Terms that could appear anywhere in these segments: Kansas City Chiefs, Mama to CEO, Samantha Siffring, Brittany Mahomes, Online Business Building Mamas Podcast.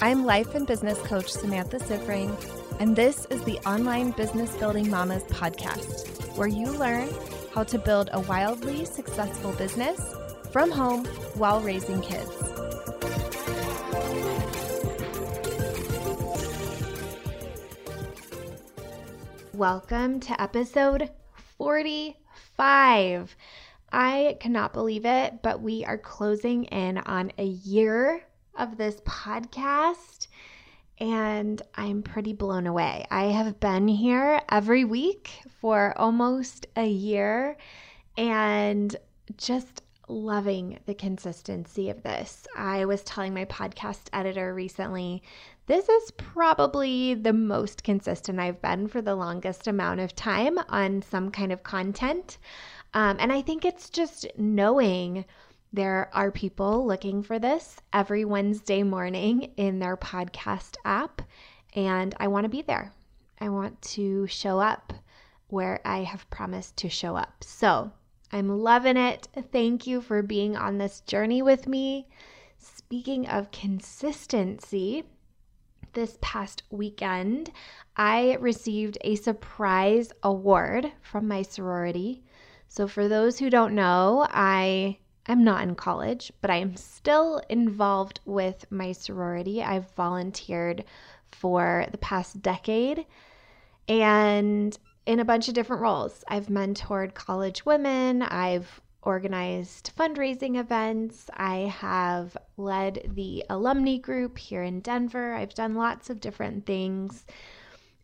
I'm life and business coach Samantha Siffring, and this is the Online Business Building Mamas Podcast, where you learn how to build a wildly successful business from home while raising kids. Welcome to episode 45. I cannot believe it, but we are closing in on a year of this podcast, and I'm pretty blown away. I have been here every week for almost a year and just loving the consistency of this. I was telling my podcast editor recently, this is probably the most consistent I've been for the longest amount of time on some kind of content. And I think it's just knowing there are people looking for this every Wednesday morning in their podcast app, and I want to be there. I want to show up where I have promised to show up. So I'm loving it. Thank you for being on this journey with me. Speaking of consistency, this past weekend, I received a surprise award from my sorority. So for those who don't know, I'm not in college, but I am still involved with my sorority. I've volunteered for the past decade and in a bunch of different roles. I've mentored college women. I've organized fundraising events. I have led the alumni group here in Denver. I've done lots of different things,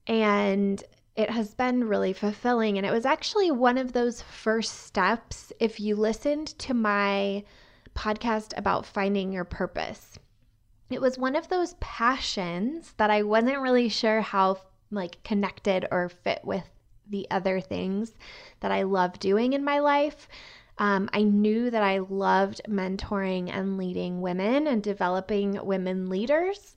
and it has been really fulfilling, and it was actually one of those first steps. If you listened to my podcast about finding your purpose, it was one of those passions that I wasn't really sure how connected or fit with the other things that I love doing in my life. I knew that I loved mentoring and leading women and developing women leaders,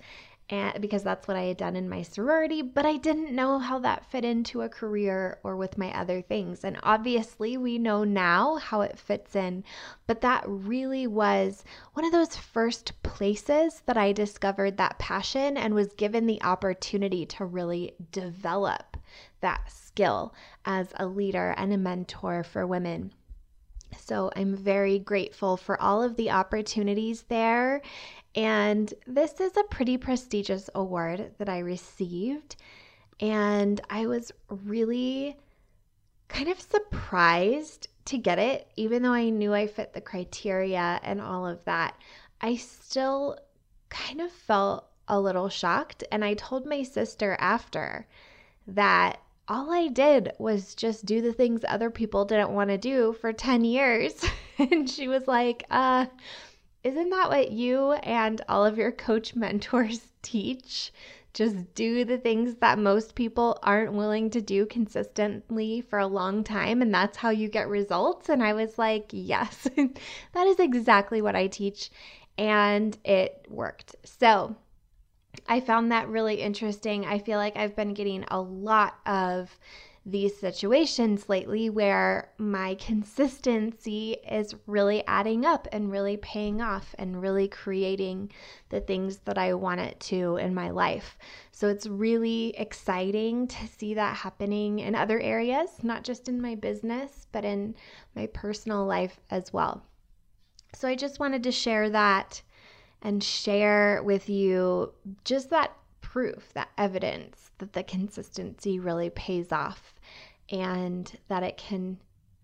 and because that's what I had done in my sorority, but I didn't know how that fit into a career or with my other things. And obviously we know now how it fits in, but that really was one of those first places that I discovered that passion and was given the opportunity to really develop that skill as a leader and a mentor for women. So I'm very grateful for all of the opportunities there. And this is a pretty prestigious award that I received, and I was really kind of surprised to get it, even though I knew I fit the criteria and all of that. I still kind of felt a little shocked, and I told my sister after that all I did was just do the things other people didn't want to do for 10 years, and she was like, isn't that what you and all of your coach mentors teach? Just do the things that most people aren't willing to do consistently for a long time, and that's how you get results. And I was like, yes, that is exactly what I teach, and it worked. So I found that really interesting. I feel like I've been getting a lot of these situations lately where my consistency is really adding up and really paying off and really creating the things that I want it to in my life. So it's really exciting to see that happening in other areas, not just in my business, but in my personal life as well. So I just wanted to share that and share with you just that proof, that evidence that the consistency really pays off and that it can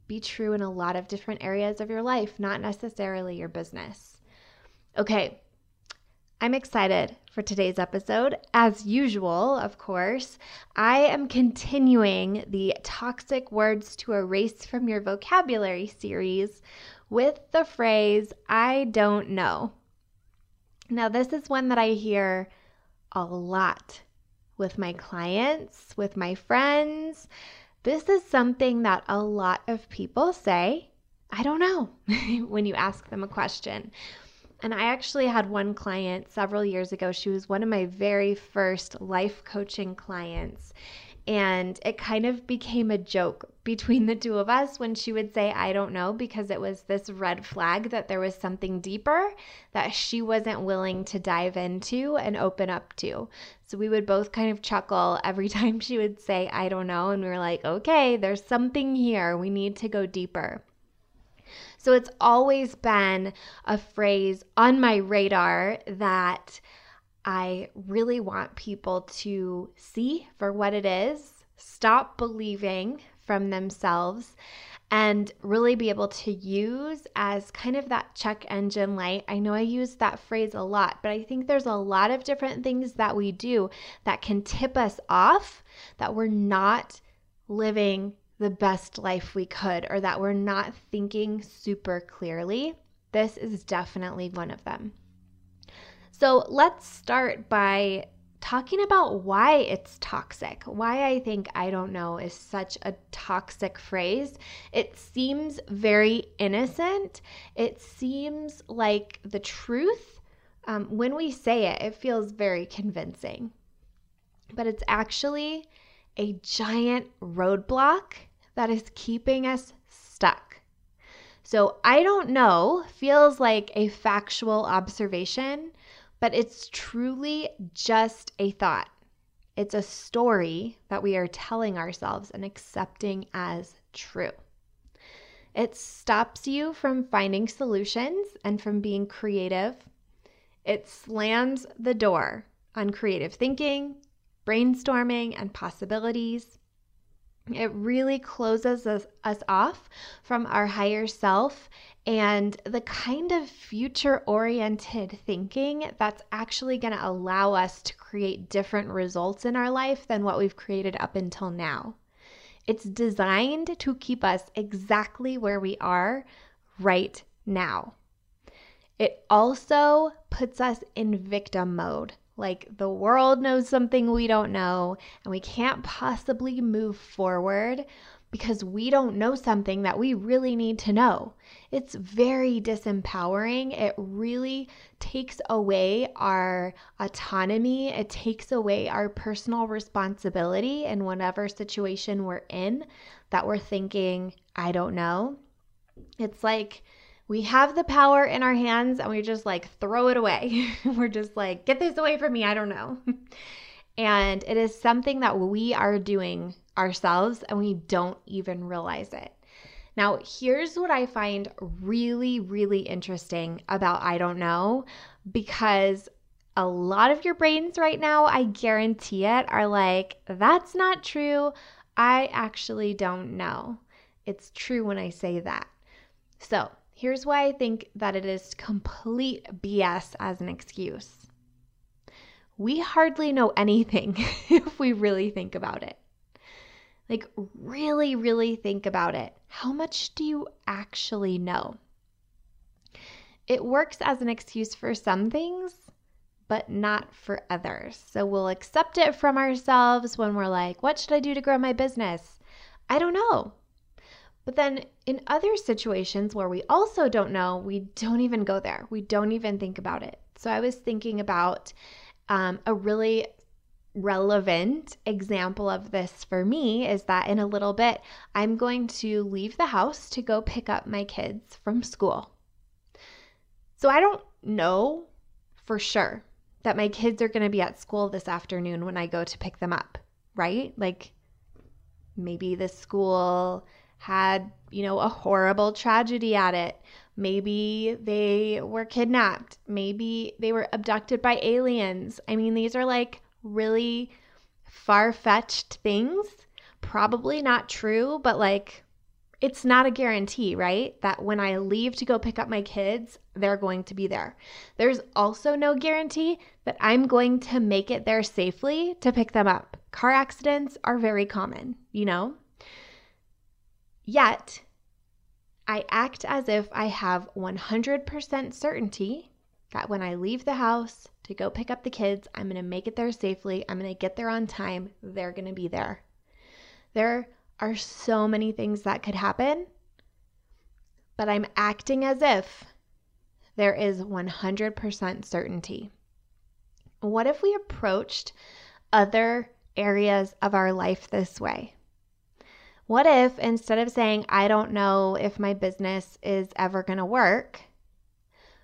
be true in a lot of different areas of your life, not necessarily your business. Okay, I'm excited for today's episode. As usual, of course, I am continuing the Toxic Words to Erase from Your Vocabulary series with the phrase, I don't know. Now, this is one that I hear a lot with my clients, with my friends. This is something that a lot of people say, I don't know, when you ask them a question. And I actually had one client several years ago. She was one of my very first life coaching clients. And it kind of became a joke between the two of us when she would say, I don't know, because it was this red flag that there was something deeper that she wasn't willing to dive into and open up to. So we would both kind of chuckle every time she would say, I don't know. And we were like, okay, there's something here. We need to go deeper. So it's always been a phrase on my radar that I really want people to see for what it is, stop believing from themselves, and really be able to use as kind of that check engine light. I know I use that phrase a lot, but I think there's a lot of different things that we do that can tip us off that we're not living the best life we could, or that we're not thinking super clearly. This is definitely one of them. So let's start by talking about why it's toxic, why I think I don't know is such a toxic phrase. It seems very innocent. It seems like the truth. When we say it, it feels very convincing, but it's actually a giant roadblock that is keeping us stuck. So I don't know feels like a factual observation, but it's truly just a thought. It's a story that we are telling ourselves and accepting as true. It stops you from finding solutions and from being creative. It slams the door on creative thinking, brainstorming, and possibilities. It really closes us off from our higher self and the kind of future-oriented thinking that's actually going to allow us to create different results in our life than what we've created up until now. It's designed to keep us exactly where we are right now. It also puts us in victim mode. Like the world knows something we don't know, and we can't possibly move forward because we don't know something that we really need to know. It's very disempowering. It really takes away our autonomy. It takes away our personal responsibility in whatever situation we're in that we're thinking, I don't know. It's like we have the power in our hands and we just like throw it away. We're just like, get this away from me, I don't know. And it is something that we are doing ourselves and we don't even realize it. Now, here's what I find really, really interesting about I don't know, because a lot of your brains right now, I guarantee it, are like, that's not true. I actually don't know. It's true when I say that. So here's why I think that it is complete BS as an excuse. We hardly know anything if we really think about it. Like really, really think about it. How much do you actually know? It works as an excuse for some things, but not for others. So we'll accept it from ourselves when we're like, what should I do to grow my business? I don't know. But then in other situations where we also don't know, we don't even go there. We don't even think about it. So I was thinking about a really relevant example of this for me is that in a little bit, I'm going to leave the house to go pick up my kids from school. So I don't know for sure that my kids are going to be at school this afternoon when I go to pick them up, right? Like maybe the school had, you know, a horrible tragedy at it. Maybe they were kidnapped. Maybe they were abducted by aliens. I mean, these are like really far-fetched things. Probably not true, but like it's not a guarantee, right? That when I leave to go pick up my kids, they're going to be there. There's also no guarantee that I'm going to make it there safely to pick them up. Car accidents are very common, you know? Yet, I act as if I have 100% certainty that when I leave the house to go pick up the kids, I'm going to make it there safely. I'm going to get there on time. They're going to be there. There are so many things that could happen, but I'm acting as if there is 100% certainty. What if we approached other areas of our life this way? What if instead of saying, I don't know if my business is ever going to work,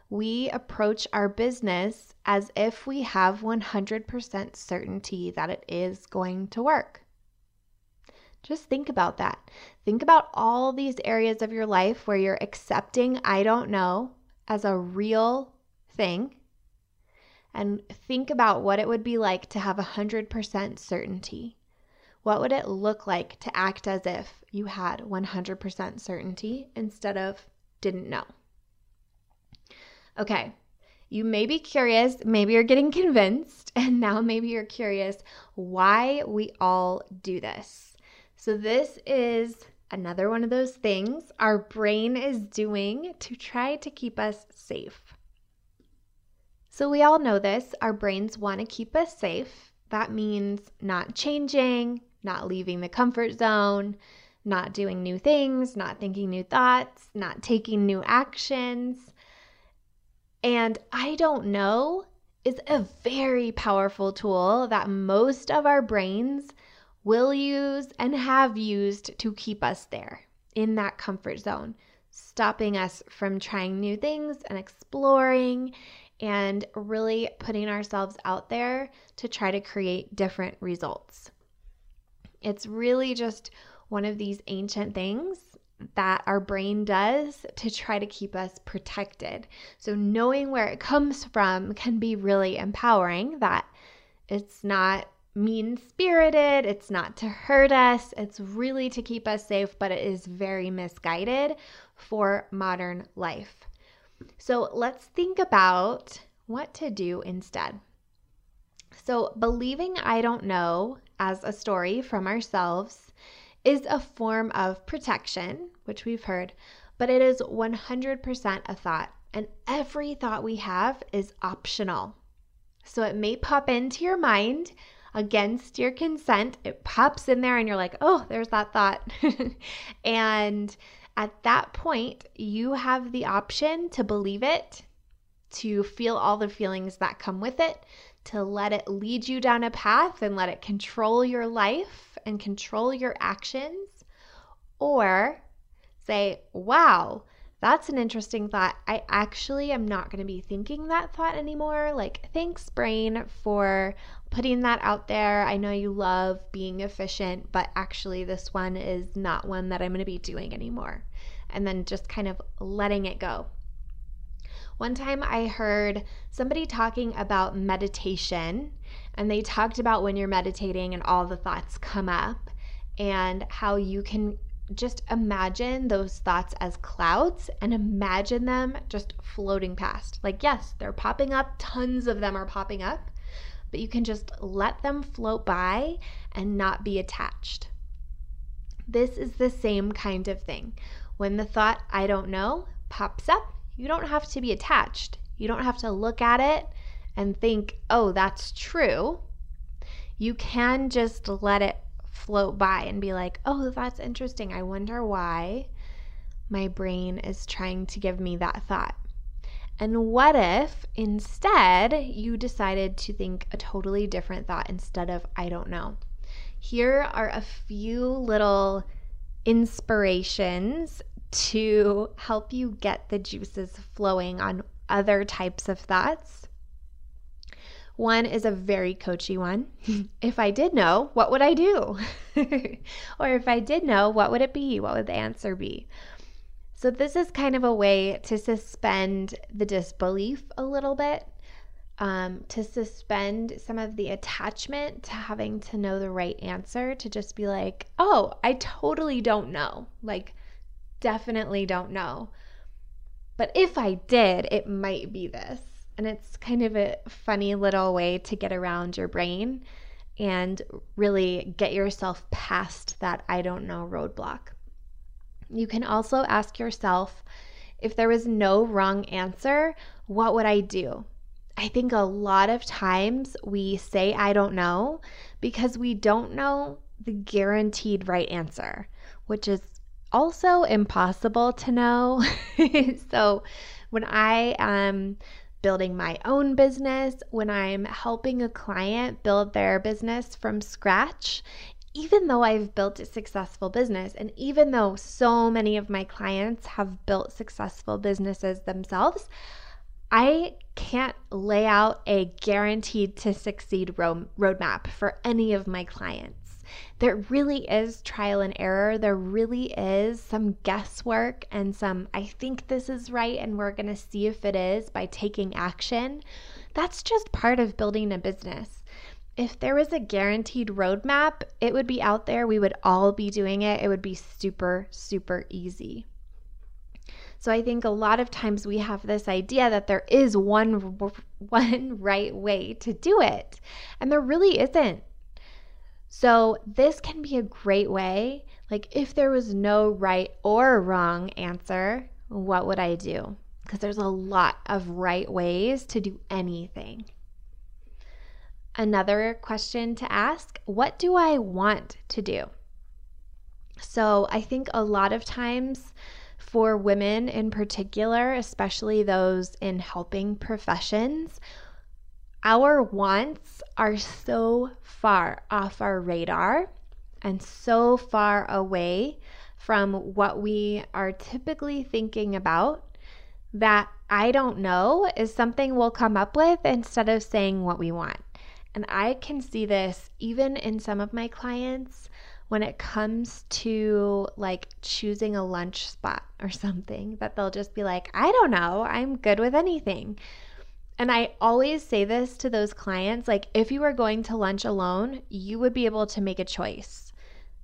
we approach our business as if we have 100% certainty that it is going to work? Just think about that. Think about all these areas of your life where you're accepting I don't know as a real thing, and think about what it would be like to have 100% certainty. What would it look like to act as if you had 100% certainty instead of didn't know? Okay, you may be curious, maybe you're getting convinced, and now maybe you're curious why we all do this. So this is another one of those things our brain is doing to try to keep us safe. So we all know this, our brains want to keep us safe. That means not changing, not leaving the comfort zone, not doing new things, not thinking new thoughts, not taking new actions. And I don't know is a very powerful tool that most of our brains will use and have used to keep us there in that comfort zone, stopping us from trying new things and exploring and really putting ourselves out there to try to create different results. It's really just one of these ancient things that our brain does to try to keep us protected. So knowing where it comes from can be really empowering, that it's not mean-spirited, it's not to hurt us, it's really to keep us safe, but it is very misguided for modern life. So let's think about what to do instead. So believing I don't know as a story from ourselves is a form of protection, which we've heard, but it is 100% a thought, and every thought we have is optional. So it may pop into your mind against your consent. It pops in there and you're like, oh, there's that thought. And at that point, you have the option to believe it, to feel all the feelings that come with it, to let it lead you down a path and let it control your life and control your actions, or say, wow, that's an interesting thought. I actually am not going to be thinking that thought anymore. Like, thanks, brain, for putting that out there. I know you love being efficient, but actually this one is not one that I'm going to be doing anymore. And then just kind of letting it go. One time I heard somebody talking about meditation, and they talked about when you're meditating and all the thoughts come up and how you can just imagine those thoughts as clouds and imagine them just floating past. Like, yes, they're popping up, tons of them are popping up, but you can just let them float by and not be attached. This is the same kind of thing. When the thought, I don't know, pops up, you don't have to be attached. You don't have to look at it and think, oh, that's true. You can just let it float by and be like, oh, that's interesting. I wonder why my brain is trying to give me that thought. And what if instead you decided to think a totally different thought instead of I don't know? Here are a few little inspirations to help you get the juices flowing on other types of thoughts. One is a very coachy one. If I did know, what would I do? Or if I did know, what would it be? What would the answer be? So this is kind of a way to suspend the disbelief a little bit, to suspend some of the attachment to having to know the right answer, to just be like, oh, I totally don't know. Like, definitely don't know. But if I did, it might be this. And it's kind of a funny little way to get around your brain and really get yourself past that I don't know roadblock. You can also ask yourself, if there was no wrong answer, what would I do? I think a lot of times we say I don't know because we don't know the guaranteed right answer, which is also impossible to know. So when I am building my own business, when I'm helping a client build their business from scratch, even though I've built a successful business, and even though so many of my clients have built successful businesses themselves, I can't lay out a guaranteed to succeed roadmap for any of my clients. There really is trial and error. There really is some guesswork and some, I think this is right and we're going to see if it is by taking action. That's just part of building a business. If there was a guaranteed roadmap, it would be out there. We would all be doing it. It would be super, super easy. So I think a lot of times we have this idea that there is one right way to do it, and there really isn't. So this can be a great way. Like, if there was no right or wrong answer, what would I do? Because there's a lot of right ways to do anything. Another question to ask, what do I want to do? So I think a lot of times, for women in particular, especially those in helping professions, our wants are so far off our radar and so far away from what we are typically thinking about that I don't know is something we'll come up with instead of saying what we want. And I can see this even in some of my clients when it comes to like choosing a lunch spot or something, that they'll just be like, I don't know, I'm good with anything. And I always say this to those clients, like, if you were going to lunch alone, you would be able to make a choice.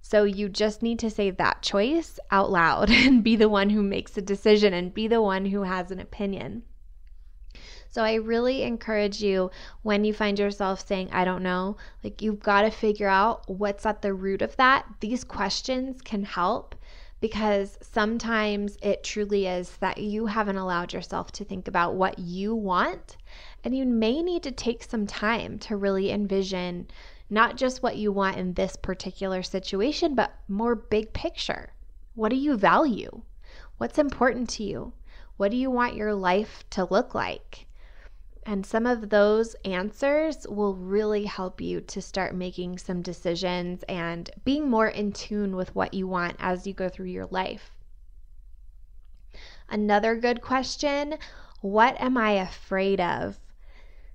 So you just need to say that choice out loud and be the one who makes a decision and be the one who has an opinion. So I really encourage you, when you find yourself saying, I don't know, like, you've got to figure out what's at the root of that. These questions can help, because sometimes it truly is that you haven't allowed yourself to think about what you want, and you may need to take some time to really envision not just what you want in this particular situation, but more big picture. What do you value? What's important to you? What do you want your life to look like? And some of those answers will really help you to start making some decisions and being more in tune with what you want as you go through your life. Another good question, what am I afraid of?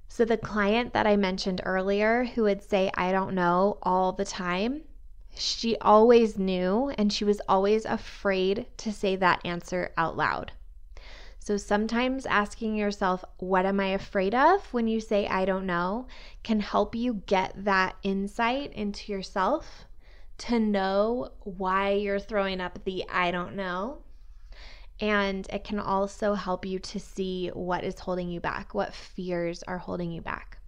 So the client that I mentioned earlier who would say, I don't know all the time, she always knew and she was always afraid to say that answer out loud. So sometimes asking yourself, what am I afraid of, when you say, I don't know, can help you get that insight into yourself to know why you're throwing up the I don't know. And it can also help you to see what is holding you back, what fears are holding you back.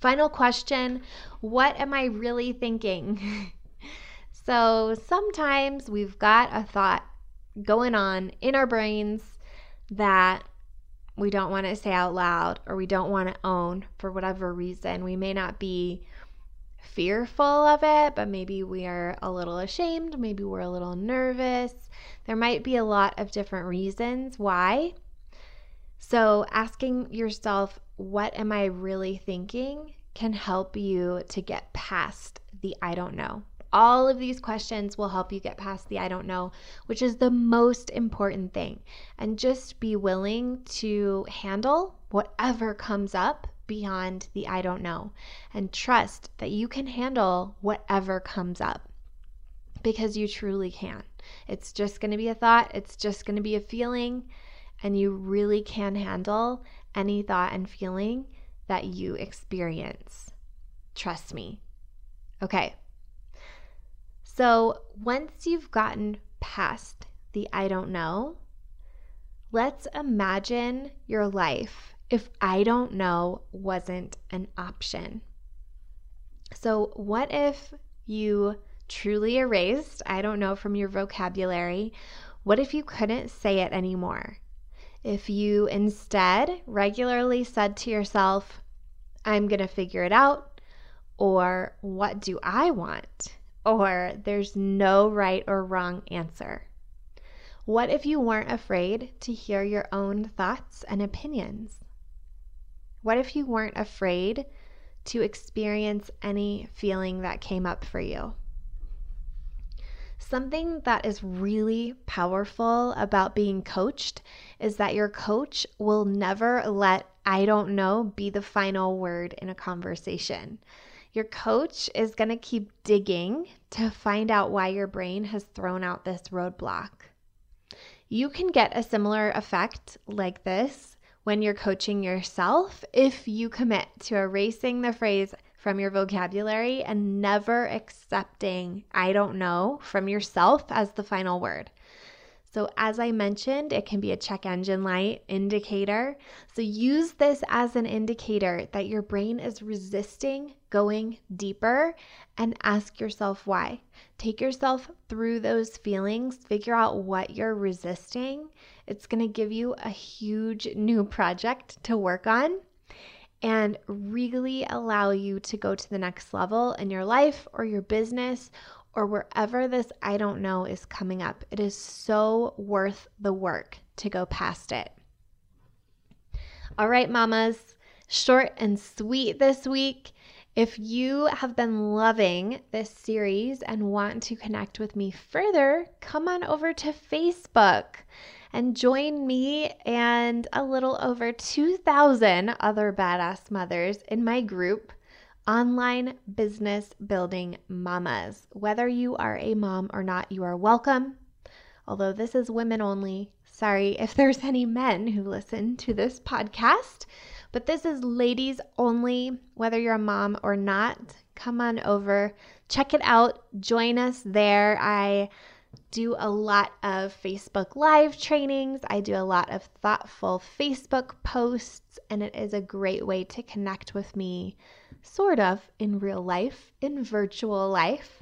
Final question, what am I really thinking? So sometimes we've got a thought going on in our brains that we don't want to say out loud, or we don't want to own for whatever reason. We may not be fearful of it, but maybe we are a little ashamed. Maybe we're a little nervous. There might be a lot of different reasons why. So asking yourself, what am I really thinking, can help you to get past the I don't know. All of these questions will help you get past the I don't know, which is the most important thing. And just be willing to handle whatever comes up beyond the I don't know. And trust that you can handle whatever comes up, because you truly can. It's just going to be a thought. It's just going to be a feeling. And you really can handle any thought and feeling that you experience. Trust me. Okay. So once you've gotten past the I don't know, let's imagine your life if I don't know wasn't an option. So what if you truly erased I don't know from your vocabulary? What if you couldn't say it anymore? If you instead regularly said to yourself, I'm going to figure it out, or what do I want? Or there's no right or wrong answer. What if you weren't afraid to hear your own thoughts and opinions? What if you weren't afraid to experience any feeling that came up for you? Something that is really powerful about being coached is that your coach will never let "I don't know" be the final word in a conversation. Your coach is going to keep digging to find out why your brain has thrown out this roadblock. You can get a similar effect like this when you're coaching yourself if you commit to erasing the phrase from your vocabulary and never accepting "I don't know" from yourself as the final word. So as I mentioned, it can be a check engine light indicator. So use this as an indicator that your brain is resisting going deeper and ask yourself why. Take yourself through those feelings, figure out what you're resisting. It's going to give you a huge new project to work on and really allow you to go to the next level in your life or your business or wherever this "I don't know" is coming up. It is so worth the work to go past it. All right, mamas, short and sweet this week. If you have been loving this series and want to connect with me further, come on over to Facebook and join me and a little over 2,000 other badass mothers in my group, Online Business Building Mamas. Whether you are a mom or not, you are welcome. Although this is women only, sorry if there's any men who listen to this podcast, but this is ladies only. Whether you're a mom or not, come on over, check it out, join us there. I do a lot of Facebook live trainings. I do a lot of thoughtful Facebook posts, and it is a great way to connect with me, sort of in real life, in virtual life.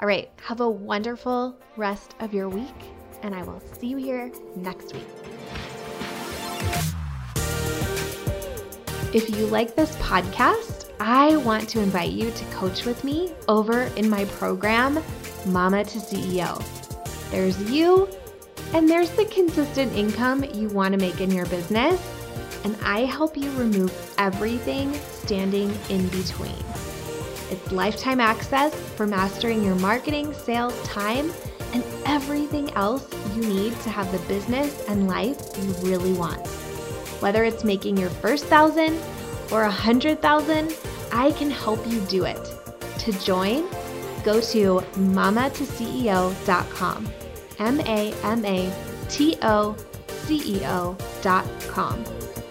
All right, have a wonderful rest of your week, and I will see you here next week. If you like this podcast, I want to invite you to coach with me over in my program, Mama to CEO. There's you, and there's the consistent income you want to make in your business, and I help you remove everything standing in between. It's lifetime access for mastering your marketing, sales, time, and everything else you need to have the business and life you really want. Whether it's making your first 1,000 or 100,000, I can help you do it. To join, go to mamatoceo.com, MAMATOCEO.com.